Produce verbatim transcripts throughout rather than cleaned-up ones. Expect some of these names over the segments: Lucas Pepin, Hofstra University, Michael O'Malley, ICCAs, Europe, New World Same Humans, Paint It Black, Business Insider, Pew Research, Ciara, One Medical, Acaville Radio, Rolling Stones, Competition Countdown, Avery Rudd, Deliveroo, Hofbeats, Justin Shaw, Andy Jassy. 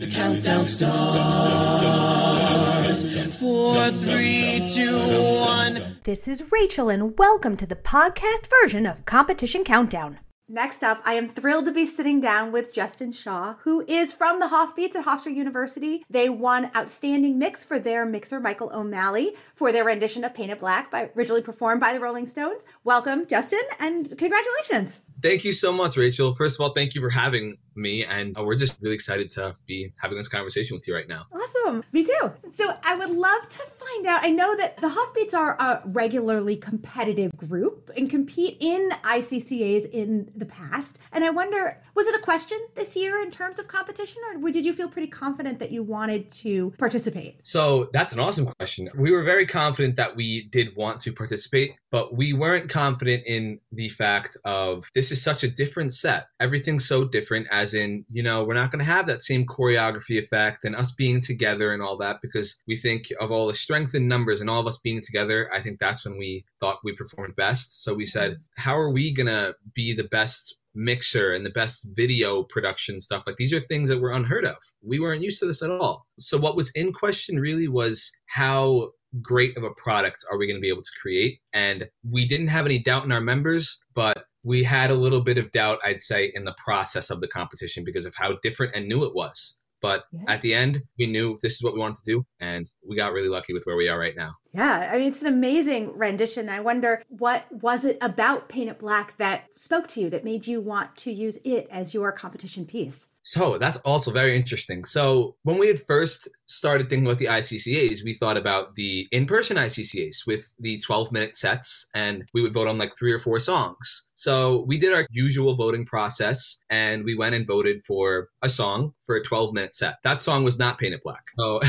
The countdown starts. Four, three, two, one. This is Rachel, and welcome to the podcast version of Competition Countdown. Next up, I am thrilled to be sitting down with Justin Shaw, who is from the Hofbeats at Hofstra University. They won Outstanding Mix for their mixer, Michael O'Malley, for their rendition of Paint It Black, by, originally performed by the Rolling Stones. Welcome, Justin, and congratulations. Thank you so much, Rachel. First of all, thank you for having me, and we're just really excited to be having this conversation with you right now. Awesome. Me too. So I would love to find out, I know that the Hofbeats are a regularly competitive group and compete in I C C As in the past, and I wonder, was it a question this year in terms of competition, or did you feel pretty confident that you wanted to participate? So that's an awesome question. We were very confident that we did want to participate, but we weren't confident in the fact of this is such a different set. Everything's so different, as in, you know, we're not going to have that same choreography effect and us being together and all that, because we think of all the strength in numbers and all of us being together. I think that's when we thought we performed best. So we said, how are we going to be the best mixer and the best video production stuff? Like, these are things that were unheard of. We weren't used to this at all. So what was in question really was how great of a product are we going to be able to create? And we didn't have any doubt in our members, but we had a little bit of doubt, I'd say, in the process of the competition because of how different and new it was. But yeah. At the end, we knew this is what we wanted to do, and we got really lucky with where we are right now. Yeah, I mean, it's an amazing rendition. I wonder, what was it about Paint It Black that spoke to you, that made you want to use it as your competition piece? So that's also very interesting. So when we had first started thinking about the I C C As, we thought about the in-person I C C As with the twelve-minute sets, and we would vote on like three or four songs. So we did our usual voting process, and we went and voted for a song for a twelve-minute set. That song was not Paint It Black. So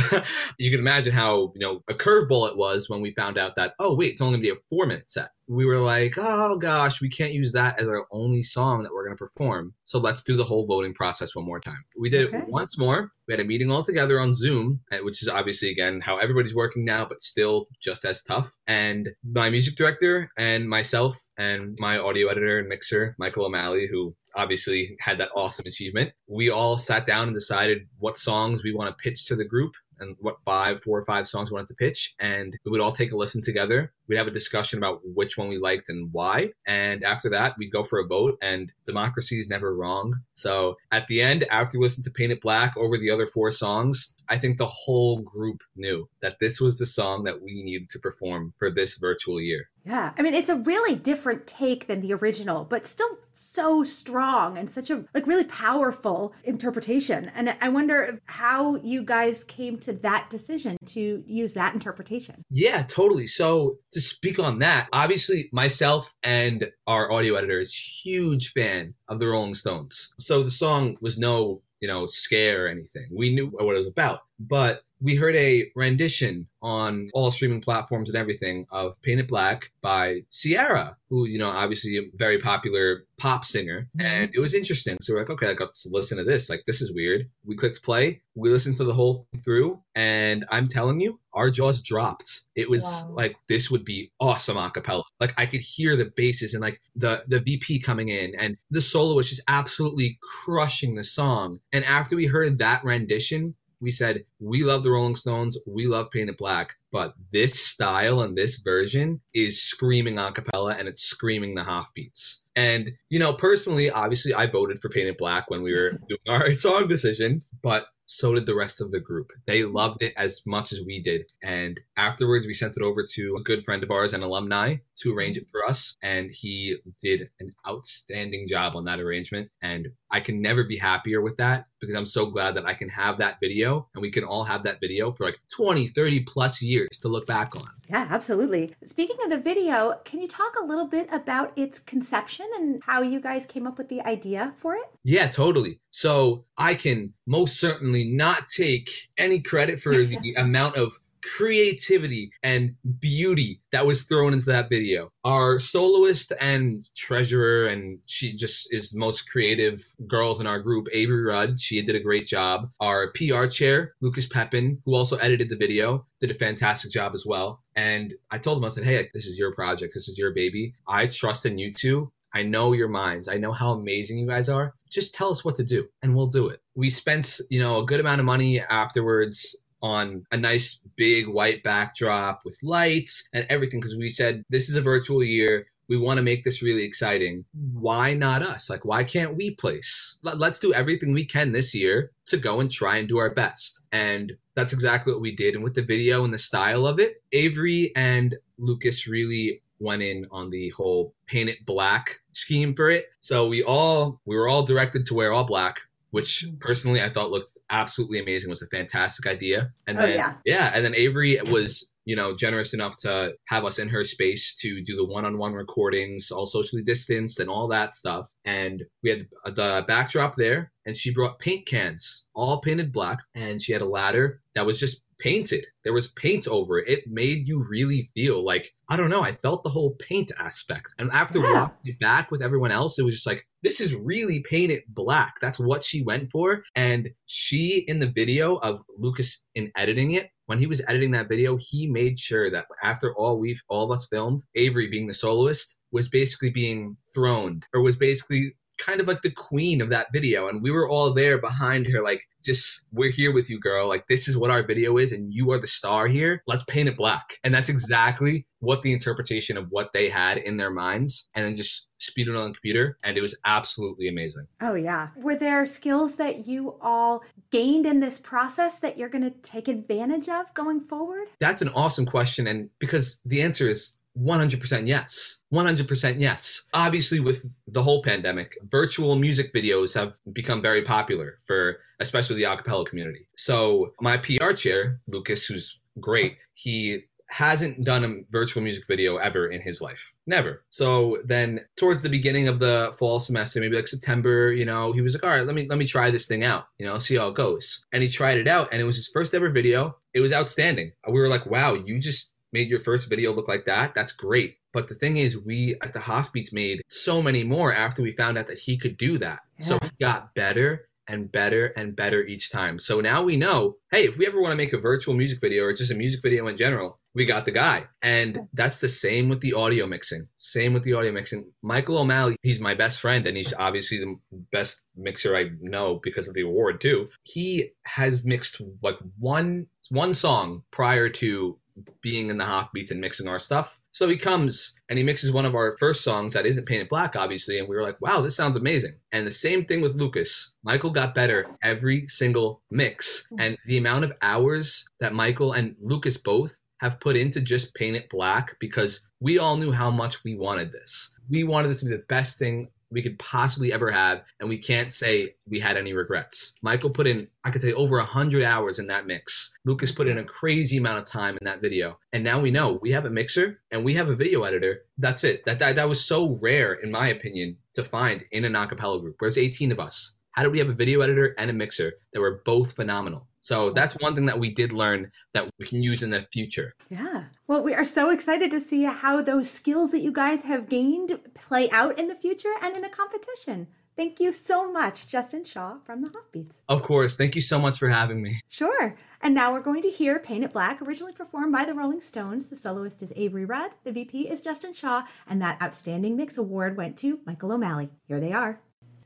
you can imagine how, you know, a curveball it was when we found out that, oh, wait, it's only going to be a four-minute set. We were like, oh, gosh, we can't use that as our only song that we're going to perform. So let's do the whole voting process one more time. We did okay. it once more. We had a meeting all together on Zoom, which is obviously, again, how everybody's working now, but still just as tough. And my music director and myself and my audio editor and mixer, Michael O'Malley, who obviously had that awesome achievement, we all sat down and decided what songs we want to pitch to the group and what five, four or five songs we wanted to pitch. And we would all take a listen together. We'd have a discussion about which one we liked and why. And after that, we'd go for a vote, and democracy is never wrong. So at the end, after we listened to Paint It Black over the other four songs, I think the whole group knew that this was the song that we needed to perform for this virtual year. Yeah. I mean, it's a really different take than the original, but still so strong and such a like really powerful interpretation. And I wonder how you guys came to that decision to use that interpretation. Yeah, totally. So to speak on that, obviously myself and our audio editor is a huge fan of the Rolling Stones. So the song was no, you know, scare or anything. We knew what it was about, but we heard a rendition on all streaming platforms and everything of Paint It Black by Ciara, who, you know, obviously a very popular pop singer. And it was interesting. So we're like, okay, I got to listen to this. Like, this is weird. We clicked play. We listened to the whole thing through. And I'm telling you, our jaws dropped. It was wow. like, this would be awesome a cappella. Like, I could hear the basses and like the, the V P coming in. And the solo was just absolutely crushing the song. And after we heard that rendition, we said, we love the Rolling Stones, we love Paint It Black, but this style and this version is screaming a cappella, and it's screaming the Hofbeats. And, you know, personally, obviously, I voted for Paint It Black when we were doing our song decision, but so did the rest of the group. They loved it as much as we did. And afterwards, we sent it over to a good friend of ours, an alumni, to arrange it for us. And he did an outstanding job on that arrangement. And I can never be happier with that, because I'm so glad that I can have that video, and we can all have that video for like twenty, thirty plus years to look back on. Yeah, absolutely. Speaking of the video, can you talk a little bit about its conception and how you guys came up with the idea for it? Yeah, totally. So I can most certainly not take any credit for the amount of creativity and beauty that was thrown into that video. Our soloist and treasurer, and she just is the most creative girls in our group, Avery Rudd, she did a great job. Our P R chair, Lucas Pepin, who also edited the video, did a fantastic job as well. And I told him, I said, hey, this is your project. This is your baby. I trust in you two. I know your minds. I know how amazing you guys are. just tell us what to do and we'll do it. We spent, you know, a good amount of money afterwards on a nice big white backdrop with lights and everything, because we said, this is a virtual year. We want to make this really exciting. Why not us? Like, why can't we place? Let's do everything we can this year to go and try and do our best. And that's exactly what we did. And with the video and the style of it, Avery and Lucas really went in on the whole Paint It Black scheme for it. So we all, we were all directed to wear all black, which personally I thought looked absolutely amazing. It was a fantastic idea. And oh, then, yeah. yeah. And then Avery was, you know, generous enough to have us in her space to do the one-on-one recordings, all socially distanced and all that stuff. And we had the backdrop there, and she brought paint cans, all painted black. And she had a ladder that was just painted. There was paint over it. It made you really feel like, I don't know, I felt the whole paint aspect. And after yeah. walking back with everyone else, it was just like, this is really painted black. That's what she went for. And she, in the video of Lucas in editing it, when he was editing that video, he made sure that after all we've all of us filmed, Avery being the soloist was basically being throned, or was basically kind of like the queen of that video. And we were all there behind her, like, just, we're here with you, girl. Like, this is what our video is, and you are the star here. Let's paint it black. And that's exactly what the interpretation of what they had in their minds, and then just spewed it on the computer. And it was absolutely amazing. Oh, yeah. Were there skills that you all gained in this process that you're going to take advantage of going forward? That's an awesome question. And because the answer is one hundred percent yes. one hundred percent yes. Obviously, with the whole pandemic, virtual music videos have become very popular for especially the a cappella community. So my P R chair, Lucas, who's great, he hasn't done a virtual music video ever in his life. Never. So then towards the beginning of the fall semester, maybe like September, you know, he was like, all right, let me let me try this thing out, you know, see how it goes. And he tried it out, and it was his first ever video. It was outstanding. We were like, wow, you just made your first video look like that. That's great. But the thing is, we at the Hofbeats made so many more after we found out that he could do that. Yeah. So he got better and better and better each time. So now we know, hey, if we ever want to make a virtual music video, or just a music video in general, we got the guy. And that's the same with the audio mixing. Same with the audio mixing. Michael O'Malley, he's my best friend, and he's obviously the best mixer I know because of the award too. He has mixed like one one song prior to being in the Hofbeats and mixing our stuff. So he comes and he mixes one of our first songs that isn't painted black, obviously. And we were like, wow, this sounds amazing. And the same thing with Lucas. Michael got better every single mix. And the amount of hours that Michael and Lucas both have put into just Paint It Black, because we all knew how much we wanted this. We wanted this to be the best thing we could possibly ever have, and we can't say we had any regrets. Michael put in, I could say, over one hundred hours in that mix. Lucas put in a crazy amount of time in that video. And now we know we have a mixer and we have a video editor. That's it. That that, that was so rare, in my opinion, to find in an a cappella group. There's eighteen of us. How did we have a video editor and a mixer that were both phenomenal? So that's one thing that we did learn that we can use in the future. Yeah. Well, we are so excited to see how those skills that you guys have gained play out in the future and in the competition. Thank you so much, Justin Shaw from the Hofbeats. Of course. Thank you so much for having me. Sure. And now we're going to hear Paint It Black, originally performed by the Rolling Stones. The soloist is Avery Rudd. The V P is Justin Shaw. And that Outstanding Mix Award went to Michael O'Malley. Here they are.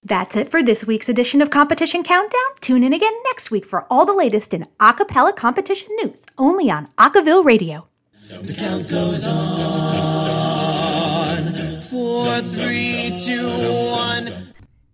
That's it for this week's edition of Competition Countdown. Tune in again next week for all the latest in a cappella competition news, only on Acaville Radio. The count goes on. Four, three, two, one.